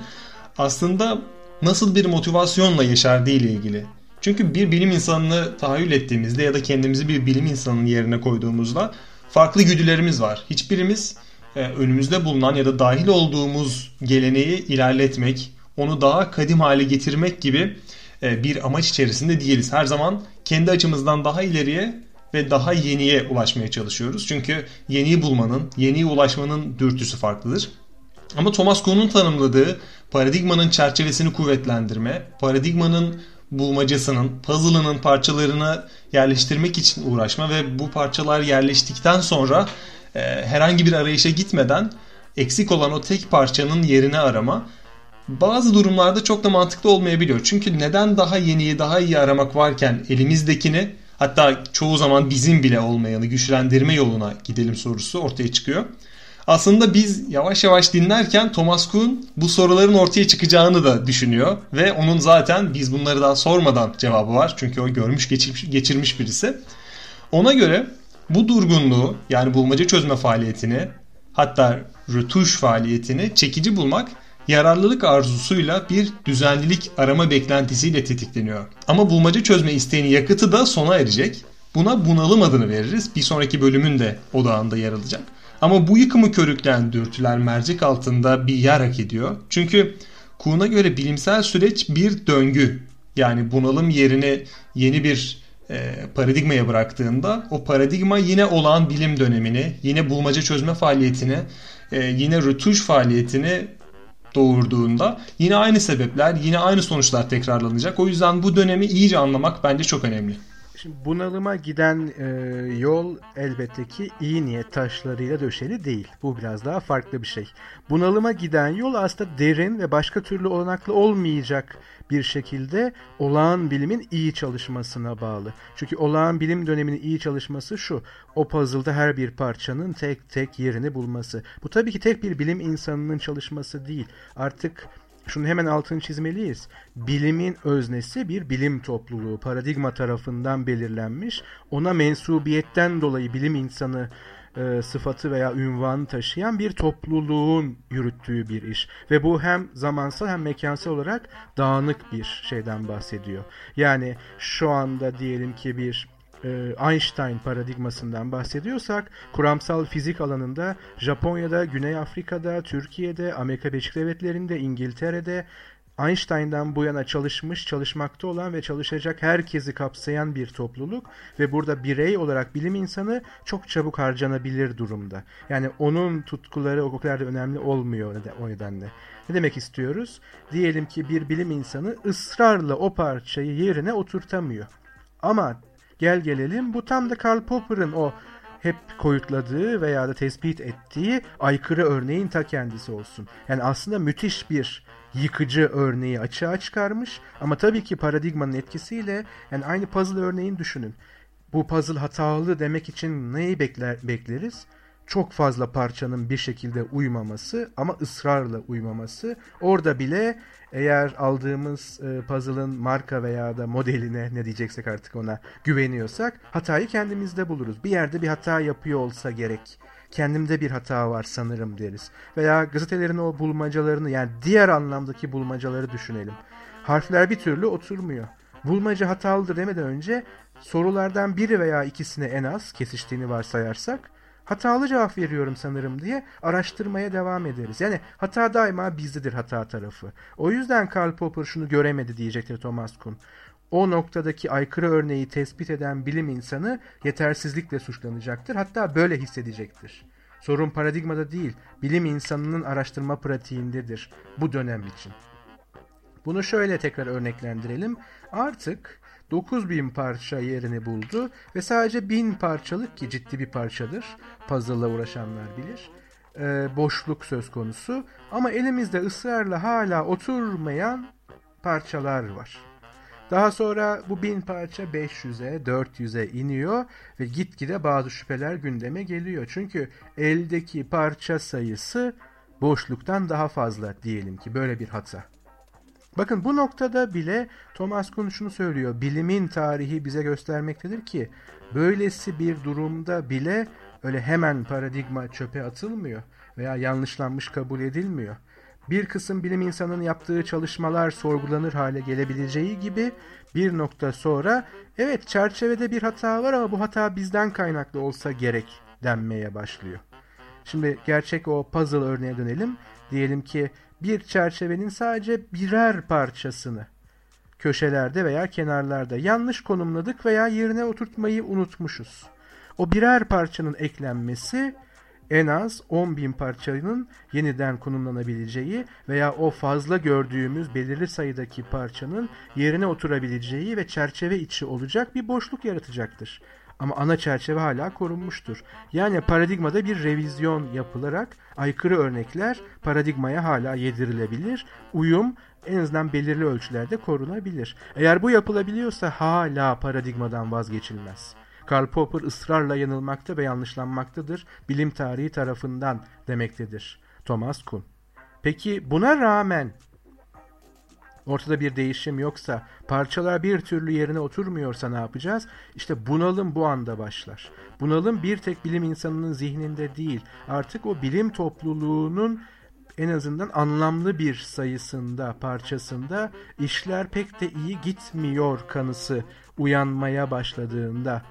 aslında nasıl bir motivasyonla yaşardığı ile ilgili. Çünkü bir bilim insanını tahayyül ettiğimizde ya da kendimizi bir bilim insanının yerine koyduğumuzda farklı güdülerimiz var. Hiçbirimiz e, önümüzde bulunan ya da dahil olduğumuz geleneği ilerletmek, onu daha kadim hale getirmek gibi e, bir amaç içerisinde değiliz. Her zaman kendi açımızdan daha ileriye ve daha yeniye ulaşmaya çalışıyoruz. Çünkü yeniyi bulmanın, yeniye ulaşmanın dürtüsü farklıdır. Ama Thomas Kuhn'un tanımladığı paradigmanın çerçevesini kuvvetlendirme, paradigmanın bulmacasının, puzzle'ının parçalarını yerleştirmek için uğraşma ve bu parçalar yerleştikten sonra e, herhangi bir arayışa gitmeden eksik olan o tek parçanın yerini arama bazı durumlarda çok da mantıklı olmayabiliyor. Çünkü neden daha yeniyi, daha iyi aramak varken elimizdekini, hatta çoğu zaman bizim bile olmayanı güçlendirme yoluna gidelim sorusu ortaya çıkıyor. Aslında biz yavaş yavaş dinlerken Thomas Kuhn bu soruların ortaya çıkacağını da düşünüyor. Ve onun zaten biz bunları daha sormadan cevabı var. Çünkü o görmüş geçirmiş birisi. Ona göre bu durgunluğu, yani bulmaca çözme faaliyetini, hatta rötuş faaliyetini çekici bulmak yararlılık arzusuyla bir düzenlilik arama beklentisiyle tetikleniyor. Ama bulmaca çözme isteğinin yakıtı da sona erecek. Buna bunalım adını veririz. Bir sonraki bölümün de odağında yer alacak. Ama bu yıkımı körükleyen dürtüler mercek altında bir yer hak ediyor. Çünkü Kuhn'a göre bilimsel süreç bir döngü. Yani bunalım yerini yeni bir e, paradigmaya bıraktığında o paradigma yine olağan bilim dönemini, yine bulmaca çözme faaliyetini, e, yine rötuş faaliyetini doğurduğunda yine aynı sebepler, yine aynı sonuçlar tekrarlanacak. O yüzden bu dönemi iyice anlamak bence çok önemli. Şimdi bunalıma giden e, yol elbette ki iyi niyet taşlarıyla döşeli değil. Bu biraz daha farklı bir şey. Bunalıma giden yol aslında derin ve başka türlü olanaklı olmayacak bir şekilde olağan bilimin iyi çalışmasına bağlı. Çünkü olağan bilim döneminin iyi çalışması şu: o puzzle'da her bir parçanın tek tek yerini bulması. Bu tabii ki tek bir bilim insanının çalışması değil. Artık şunu hemen altını çizmeliyiz. Bilimin öznesi bir bilim topluluğu. Paradigma tarafından belirlenmiş. Ona mensubiyetten dolayı bilim insanı e, sıfatı veya ünvanı taşıyan bir topluluğun yürüttüğü bir iş. Ve bu hem zamansal hem mekansal olarak dağınık bir şeyden bahsediyor. Yani şu anda diyelim ki bir Einstein paradigmasından bahsediyorsak kuramsal fizik alanında Japonya'da, Güney Afrika'da, Türkiye'de, Amerika Birleşik Devletleri'nde, İngiltere'de Einstein'dan bu yana çalışmış, çalışmakta olan ve çalışacak herkesi kapsayan bir topluluk ve burada birey olarak bilim insanı çok çabuk harcanabilir durumda. Yani onun tutkuları o kadar da önemli olmuyor o nedenle. Ne demek istiyoruz? Diyelim ki bir bilim insanı ısrarla o parçayı yerine oturtamıyor. Ama gel gelelim bu tam da Karl Popper'ın o hep koyutladığı veya da tespit ettiği aykırı örneğin ta kendisi olsun. Yani aslında müthiş bir yıkıcı örneği açığa çıkarmış ama tabii ki paradigmanın etkisiyle, yani aynı puzzle örneğini düşünün. Bu puzzle hatalı demek için neyi bekler, bekleriz? çok fazla parçanın bir şekilde uymaması ama ısrarla uymaması. Orada bile eğer aldığımız puzzle'ın marka veya da modeline, ne diyeceksek artık ona, güveniyorsak hatayı kendimizde buluruz. Bir yerde bir hata yapıyor olsa gerek. Kendimde bir hata var sanırım deriz. Veya gazetelerin o bulmacalarını, yani diğer anlamdaki bulmacaları düşünelim. Harfler bir türlü oturmuyor. Bulmaca hatalıdır demeden önce sorulardan biri veya ikisine en az kesiştiğini varsayarsak hatalı cevap veriyorum sanırım diye araştırmaya devam ederiz. Yani hata daima bizdedir, hata tarafı. O yüzden Karl Popper şunu göremedi diyecektir Thomas Kuhn. O noktadaki aykırı örneği tespit eden bilim insanı yetersizlikle suçlanacaktır. Hatta böyle hissedecektir. Sorun paradigmada değil, bilim insanının araştırma pratiğindedir bu dönem için. Bunu şöyle tekrar örneklendirelim. Artık dokuz bin parça yerini buldu ve sadece bin parçalık, ki ciddi bir parçadır, puzzle'la uğraşanlar bilir, e, boşluk söz konusu. Ama elimizde ısrarla hala oturmayan parçalar var. Daha sonra bu bin parça beş yüze, dört yüze iniyor ve gitgide bazı şüpheler gündeme geliyor. Çünkü eldeki parça sayısı boşluktan daha fazla, diyelim ki böyle bir hata. Bakın bu noktada bile Thomas Kuhn şunu söylüyor. Bilimin tarihi bize göstermektedir ki böylesi bir durumda bile öyle hemen paradigma çöpe atılmıyor veya yanlışlanmış kabul edilmiyor. Bir kısım bilim insanının yaptığı çalışmalar sorgulanır hale gelebileceği gibi bir nokta sonra evet çerçevede bir hata var ama bu hata bizden kaynaklı olsa gerek denmeye başlıyor. Şimdi gerçek o puzzle örneğine dönelim. Diyelim ki bir çerçevenin sadece birer parçasını köşelerde veya kenarlarda yanlış konumladık veya yerine oturtmayı unutmuşuz. O birer parçanın eklenmesi en az on bin parçanın yeniden konumlanabileceği veya o fazla gördüğümüz belirli sayıdaki parçanın yerine oturabileceği ve çerçeve içi olacak bir boşluk yaratacaktır. Ama ana çerçeve hala korunmuştur. Yani paradigmada bir revizyon yapılarak aykırı örnekler paradigmaya hala yedirilebilir. Uyum en azından belirli ölçülerde korunabilir. Eğer bu yapılabiliyorsa hala paradigmadan vazgeçilmez. Karl Popper ısrarla yanılmakta ve yanlışlanmaktadır. Bilim tarihi tarafından demektedir Thomas Kuhn. Peki buna rağmen ortada bir değişim yoksa, parçalar bir türlü yerine oturmuyorsa ne yapacağız? İşte bunalım bu anda başlar. Bunalım bir tek bilim insanının zihninde değil, artık o bilim topluluğunun en azından anlamlı bir sayısında, parçasında işler pek de iyi gitmiyor kanısı uyanmaya başladığında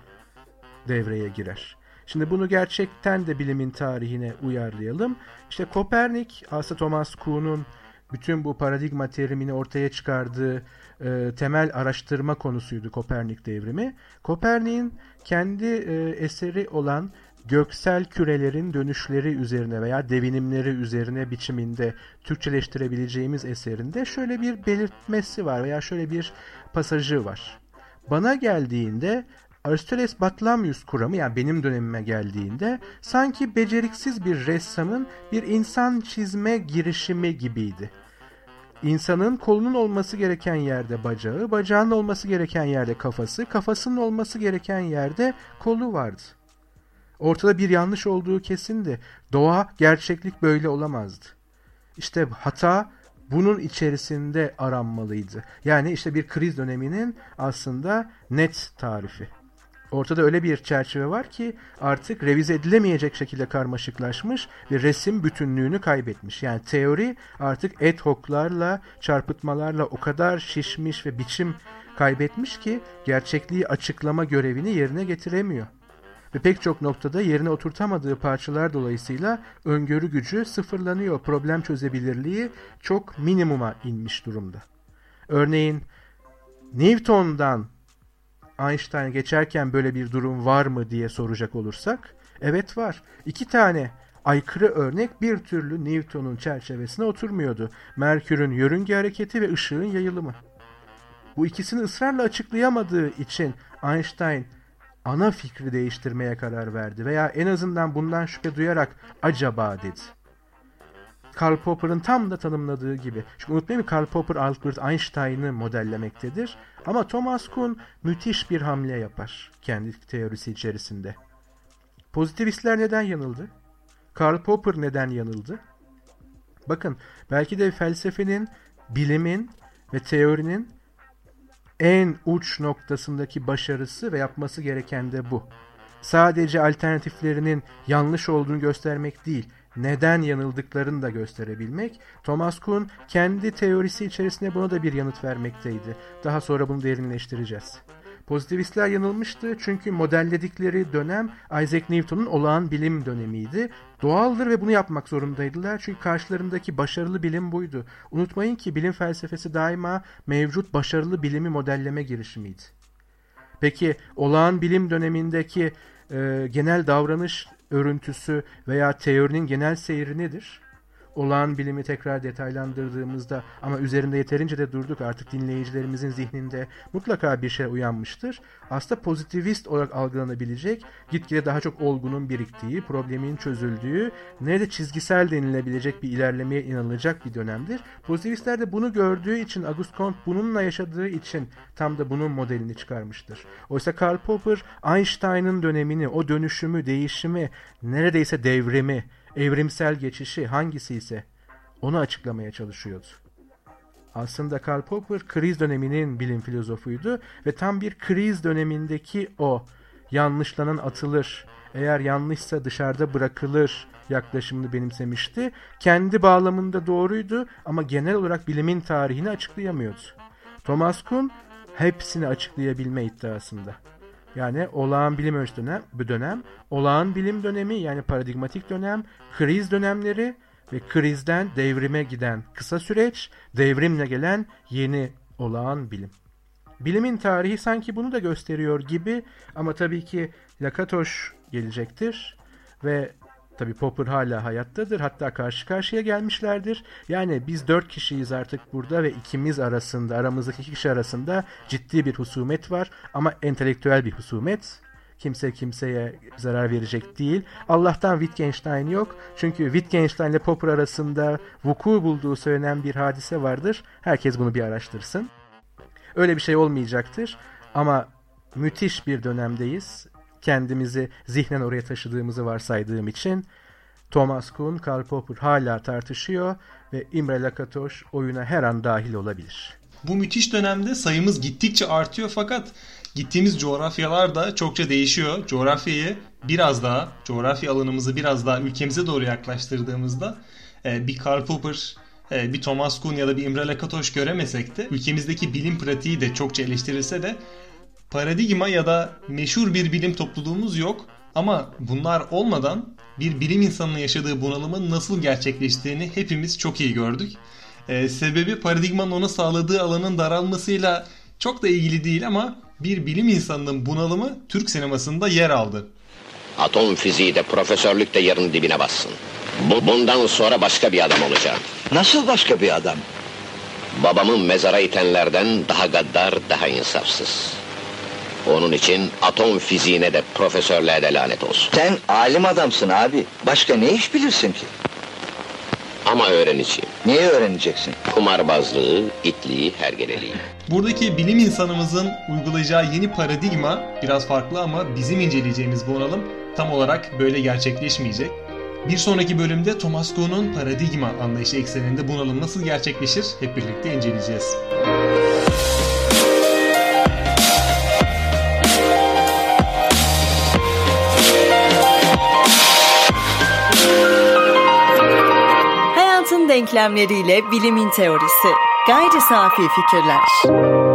devreye girer. Şimdi bunu gerçekten de bilimin tarihine uyarlayalım. İşte Kopernik, aslında Thomas Kuhn'un bütün bu paradigma terimini ortaya çıkardığı e, temel araştırma konusuydu Kopernik devrimi. Kopernik'in kendi e, eseri olan göksel kürelerin dönüşleri üzerine veya devinimleri üzerine biçiminde Türkçeleştirebileceğimiz eserinde şöyle bir belirtmesi var veya şöyle bir pasajı var. Bana geldiğinde Aristoteles Batlamyus kuramı, yani benim dönemime geldiğinde sanki beceriksiz bir ressamın bir insan çizme girişimi gibiydi. İnsanın kolunun olması gereken yerde bacağı, bacağının olması gereken yerde kafası, kafasının olması gereken yerde kolu vardı. Ortada bir yanlış olduğu kesindi. Doğa, gerçeklik böyle olamazdı. İşte hata bunun içerisinde aranmalıydı. Yani işte bir kriz döneminin aslında net tarifi. Ortada öyle bir çerçeve var ki artık revize edilemeyecek şekilde karmaşıklaşmış ve resim bütünlüğünü kaybetmiş. Yani teori artık ad hoc'larla, çarpıtmalarla o kadar şişmiş ve biçim kaybetmiş ki gerçekliği açıklama görevini yerine getiremiyor. Ve pek çok noktada yerine oturtamadığı parçalar dolayısıyla öngörü gücü sıfırlanıyor. Problem çözebilirliği çok minimuma inmiş durumda. Örneğin Newton'dan Einstein'a geçerken böyle bir durum var mı diye soracak olursak, evet var. İki tane aykırı örnek bir türlü Newton'un çerçevesine oturmuyordu. Merkür'ün yörünge hareketi ve ışığın yayılımı. Bu ikisini ısrarla açıklayamadığı için Einstein ana fikri değiştirmeye karar verdi veya en azından bundan şüphe duyarak acaba dedi. Karl Popper'ın tam da tanımladığı gibi. Çünkü unutmayın, Karl Popper Albert Einstein'ı modellemektedir. Ama Thomas Kuhn müthiş bir hamle yapar kendi teorisi içerisinde. Pozitivistler neden yanıldı? Karl Popper neden yanıldı? Bakın, belki de felsefenin, bilimin ve teorinin en uç noktasındaki başarısı ve yapması gereken de bu. Sadece alternatiflerinin yanlış olduğunu göstermek değil, neden yanıldıklarını da gösterebilmek. Thomas Kuhn kendi teorisi içerisinde buna da bir yanıt vermekteydi. Daha sonra bunu derinleştireceğiz. Pozitivistler yanılmıştı çünkü modelledikleri dönem Isaac Newton'un olağan bilim dönemiydi. Doğaldır ve bunu yapmak zorundaydılar çünkü karşılarındaki başarılı bilim buydu. Unutmayın ki bilim felsefesi daima mevcut başarılı bilimi modelleme girişimiydi. Peki olağan bilim dönemindeki e, genel davranış örüntüsü veya teorinin genel seyri nedir? Olağan bilimi tekrar detaylandırdığımızda, ama üzerinde yeterince de durduk, artık dinleyicilerimizin zihninde mutlaka bir şey uyanmıştır. Aslında pozitivist olarak algılanabilecek, gitgide daha çok olgunun biriktiği, problemin çözüldüğü, nerede çizgisel denilebilecek bir ilerlemeye inanılacak bir dönemdir. Pozitivistler de bunu gördüğü için, Auguste Comte bununla yaşadığı için tam da bunun modelini çıkarmıştır. Oysa Karl Popper, Einstein'ın dönemini, o dönüşümü, değişimi, neredeyse devrimi, evrimsel geçişi hangisi ise onu açıklamaya çalışıyordu. Aslında Karl Popper kriz döneminin bilim filozofuydu ve tam bir kriz dönemindeki o yanlışlanan atılır, eğer yanlışsa dışarıda bırakılır yaklaşımını benimsemişti. Kendi bağlamında doğruydu ama genel olarak bilimin tarihini açıklayamıyordu. Thomas Kuhn hepsini açıklayabilme iddiasında. Yani olağan bilim ölçü dönem, bu dönem, olağan bilim dönemi yani paradigmatik dönem, kriz dönemleri ve krizden devrime giden kısa süreç, devrimle gelen yeni olağan bilim. Bilimin tarihi sanki bunu da gösteriyor gibi, ama tabii ki Lakatos gelecektir ve tabii Popper hala hayattadır, hatta karşı karşıya gelmişlerdir. Yani biz dört kişiyiz artık burada ve ikimiz arasında, aramızdaki iki kişi arasında ciddi bir husumet var ama entelektüel bir husumet. Kimse kimseye zarar verecek değil. Allah'tan Wittgenstein yok. Çünkü Wittgenstein ile Popper arasında vuku bulduğu söylenen bir hadise vardır. Herkes bunu bir araştırsın. Öyle bir şey olmayacaktır ama müthiş bir dönemdeyiz. Kendimizi zihnen oraya taşıdığımızı varsaydığım için Thomas Kuhn, Karl Popper hala tartışıyor ve Imre Lakatos oyuna her an dahil olabilir. Bu müthiş dönemde sayımız gittikçe artıyor fakat gittiğimiz coğrafyalar da çokça değişiyor. Coğrafyayı biraz daha, coğrafya alanımızı biraz daha ülkemize doğru yaklaştırdığımızda bir Karl Popper, bir Thomas Kuhn ya da bir Imre Lakatos göremesek de ülkemizdeki bilim pratiği de çokça eleştirilse de paradigma ya da meşhur bir bilim topluluğumuz yok ama bunlar olmadan bir bilim insanının yaşadığı bunalımın nasıl gerçekleştiğini hepimiz çok iyi gördük. Ee, sebebi paradigmanın ona sağladığı alanın daralmasıyla çok da ilgili değil ama bir bilim insanının bunalımı Türk sinemasında yer aldı. Atom fiziği de profesörlük de yerin dibine bassın. Bu, bundan sonra başka bir adam olacağım. Nasıl başka bir adam? Babamın mezara itenlerden daha gaddar, daha insafsız. Onun için atom fiziğine de profesörlüğe de lanet olsun. Sen alim adamsın abi. Başka ne iş bilirsin ki? Ama öğreneceğim. Neyi öğreneceksin? Kumarbazlığı, itliği, hergeleliği. Buradaki bilim insanımızın uygulayacağı yeni paradigma biraz farklı ama bizim inceleyeceğimiz bu bunalım tam olarak böyle gerçekleşmeyecek. Bir sonraki bölümde Thomas Kuhn'un paradigma anlayışı ekseninde bunalım nasıl gerçekleşir hep birlikte inceleyeceğiz. Denklemleriyle bilimin teorisi. Gayri safi fikirler.